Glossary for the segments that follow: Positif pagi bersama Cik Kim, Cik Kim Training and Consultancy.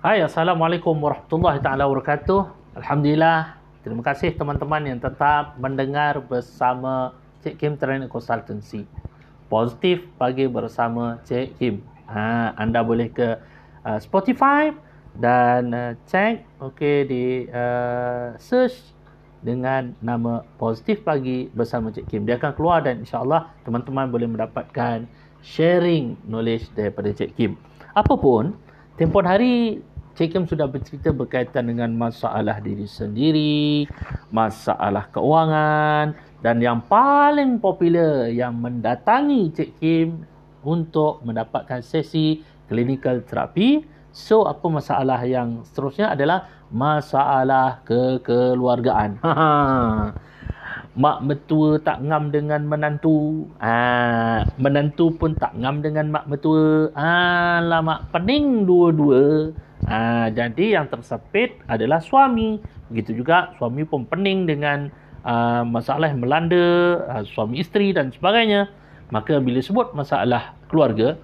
Hai, Assalamualaikum warahmatullahi ta'ala wabarakatuh. Alhamdulillah, terima kasih teman-teman yang tetap mendengar bersama Cik Kim Training and Consultancy. Positif pagi bersama Cik Kim. Anda boleh ke Spotify dan cek di search dengan nama Positif pagi bersama Cik Kim. Dia akan keluar dan insya-Allah teman-teman boleh mendapatkan sharing knowledge daripada Cik Kim. Apapun, tempoh hari Cik Kim sudah bercerita berkaitan dengan masalah diri sendiri, masalah keuangan, dan yang paling popular yang mendatangi Cik Kim untuk mendapatkan sesi clinical therapy. So, apa masalah yang seterusnya adalah masalah kekeluargaan. Mak mertua tak ngam dengan menantu. Menantu pun tak ngam dengan mak mertua. Alamak, pening dua-dua. Jadi yang tersepit adalah suami. Begitu juga suami pun pening dengan masalah yang melanda suami isteri dan sebagainya. Maka bila sebut masalah keluarga,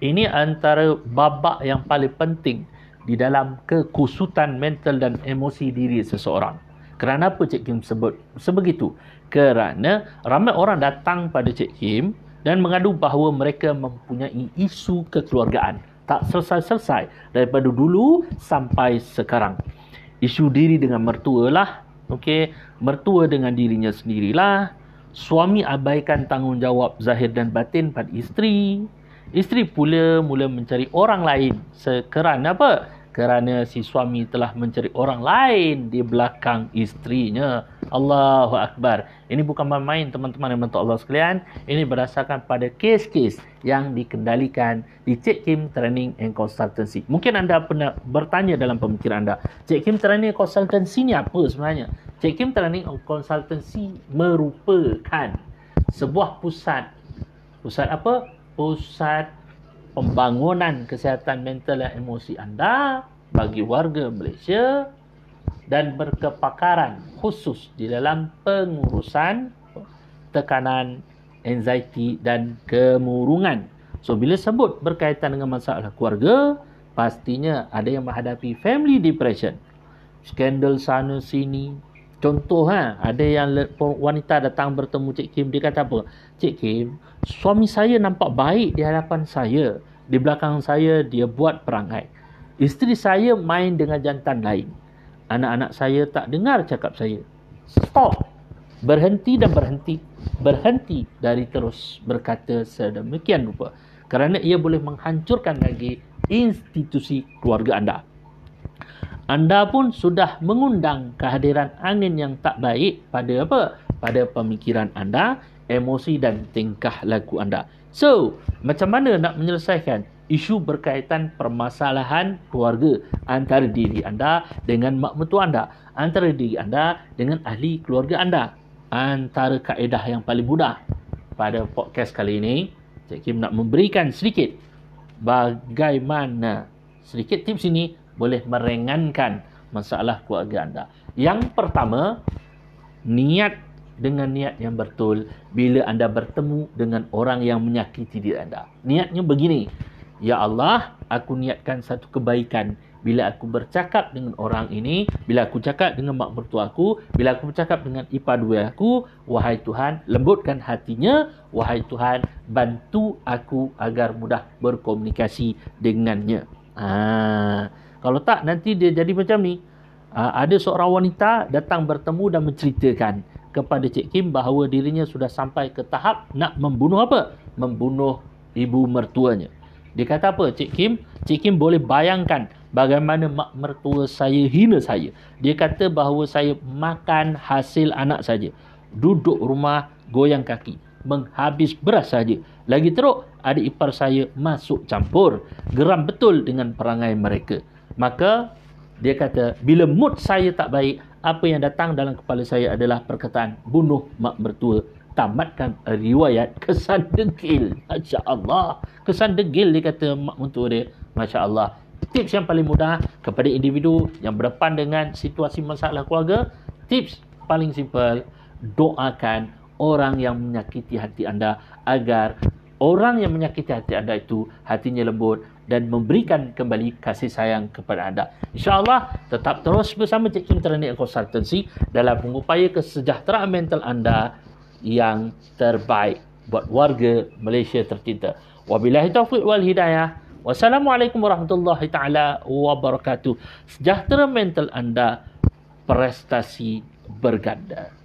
ini antara babak yang paling penting di dalam kekusutan mental dan emosi diri seseorang. Kerana apa Cik Kim sebut sebegitu? Kerana ramai orang datang pada Cik Kim dan mengadu bahawa mereka mempunyai isu kekeluargaan tak selesai-selesai daripada dulu sampai sekarang. Isu diri dengan mertua lah, mertua dengan dirinya sendirilah. Suami abaikan tanggungjawab zahir dan batin pada isteri. Isteri pula mula mencari orang lain. Kerana apa? Kerana si suami telah mencari orang lain di belakang isterinya. Allahu Akbar. Ini bukan main-main teman-teman yang minta Allah sekalian. Ini berdasarkan pada kes-kes yang dikendalikan di Cik Kim Training and Consultancy. Mungkin anda pernah bertanya dalam pemikiran anda, Cik Kim Training and Consultancy ni apa sebenarnya? Cik Kim Training and Consultancy merupakan sebuah pusat. Pusat apa? Pusat pembangunan kesihatan mental dan emosi anda bagi warga Malaysia dan berkepakaran khusus di dalam pengurusan tekanan, anxiety dan kemurungan. So, bila sebut berkaitan dengan masalah keluarga, pastinya ada yang menghadapi family depression. Skandal sana sini. Contoh, ada yang wanita datang bertemu Cik Kim. Dia kata apa? Cik Kim, suami saya nampak baik di hadapan saya. Di belakang saya, dia buat perangai. Isteri saya main dengan jantan lain. Anak-anak saya tak dengar cakap saya. Stop. Berhenti dan berhenti. Berhenti dari terus berkata sedemikian rupa. Kerana ia boleh menghancurkan lagi institusi keluarga anda. Anda pun sudah mengundang kehadiran angin yang tak baik pada apa? Pada pemikiran anda, emosi dan tingkah laku anda. So, macam mana nak menyelesaikan isu berkaitan permasalahan keluarga antara diri anda dengan mak mertua anda, antara diri anda dengan ahli keluarga anda? Antara kaedah yang paling mudah. Pada podcast kali ini, Cik Kim nak memberikan sedikit bagaimana sedikit tips ini boleh meringankan masalah keluarga anda. Yang pertama, niat dengan niat yang betul bila anda bertemu dengan orang yang menyakiti diri anda. Niatnya begini, Ya Allah, aku niatkan satu kebaikan bila aku bercakap dengan orang ini, bila aku cakap dengan mak mertua aku, bila aku bercakap dengan ipadua aku, wahai Tuhan, lembutkan hatinya, wahai Tuhan, bantu aku agar mudah berkomunikasi dengannya. Kalau tak, nanti dia jadi macam ni. Ada seorang wanita datang bertemu dan menceritakan kepada Cik Kim bahawa dirinya sudah sampai ke tahap nak membunuh apa? Membunuh ibu mertuanya. Dia kata apa, Cik Kim? Cik Kim boleh bayangkan bagaimana mak mertua saya hina saya. Dia kata bahawa saya makan hasil anak saja. Duduk rumah, goyang kaki. Menghabis beras saja. Lagi teruk, adik ipar saya masuk campur. Geram betul dengan perangai mereka. Maka, dia kata, bila mood saya tak baik, apa yang datang dalam kepala saya adalah perkataan, bunuh mak mertua, tamatkan riwayat kesan degil. Masya Allah. Kesan degil, dia kata mak mertua dia. Masya Allah. Tips yang paling mudah kepada individu yang berdepan dengan situasi masalah keluarga, tips paling simple, doakan orang yang menyakiti hati anda agar orang yang menyakiti hati anda itu hatinya lembut dan memberikan kembali kasih sayang kepada anda. InsyaAllah, tetap terus bersama Cik Kim Training and Consultancy dalam mengupaya kesejahteraan mental anda yang terbaik buat warga Malaysia tercinta. Wabillahi taufiq wal hidayah. Wassalamualaikum warahmatullahi taala wabarakatuh. Sejahtera mental anda, prestasi berganda.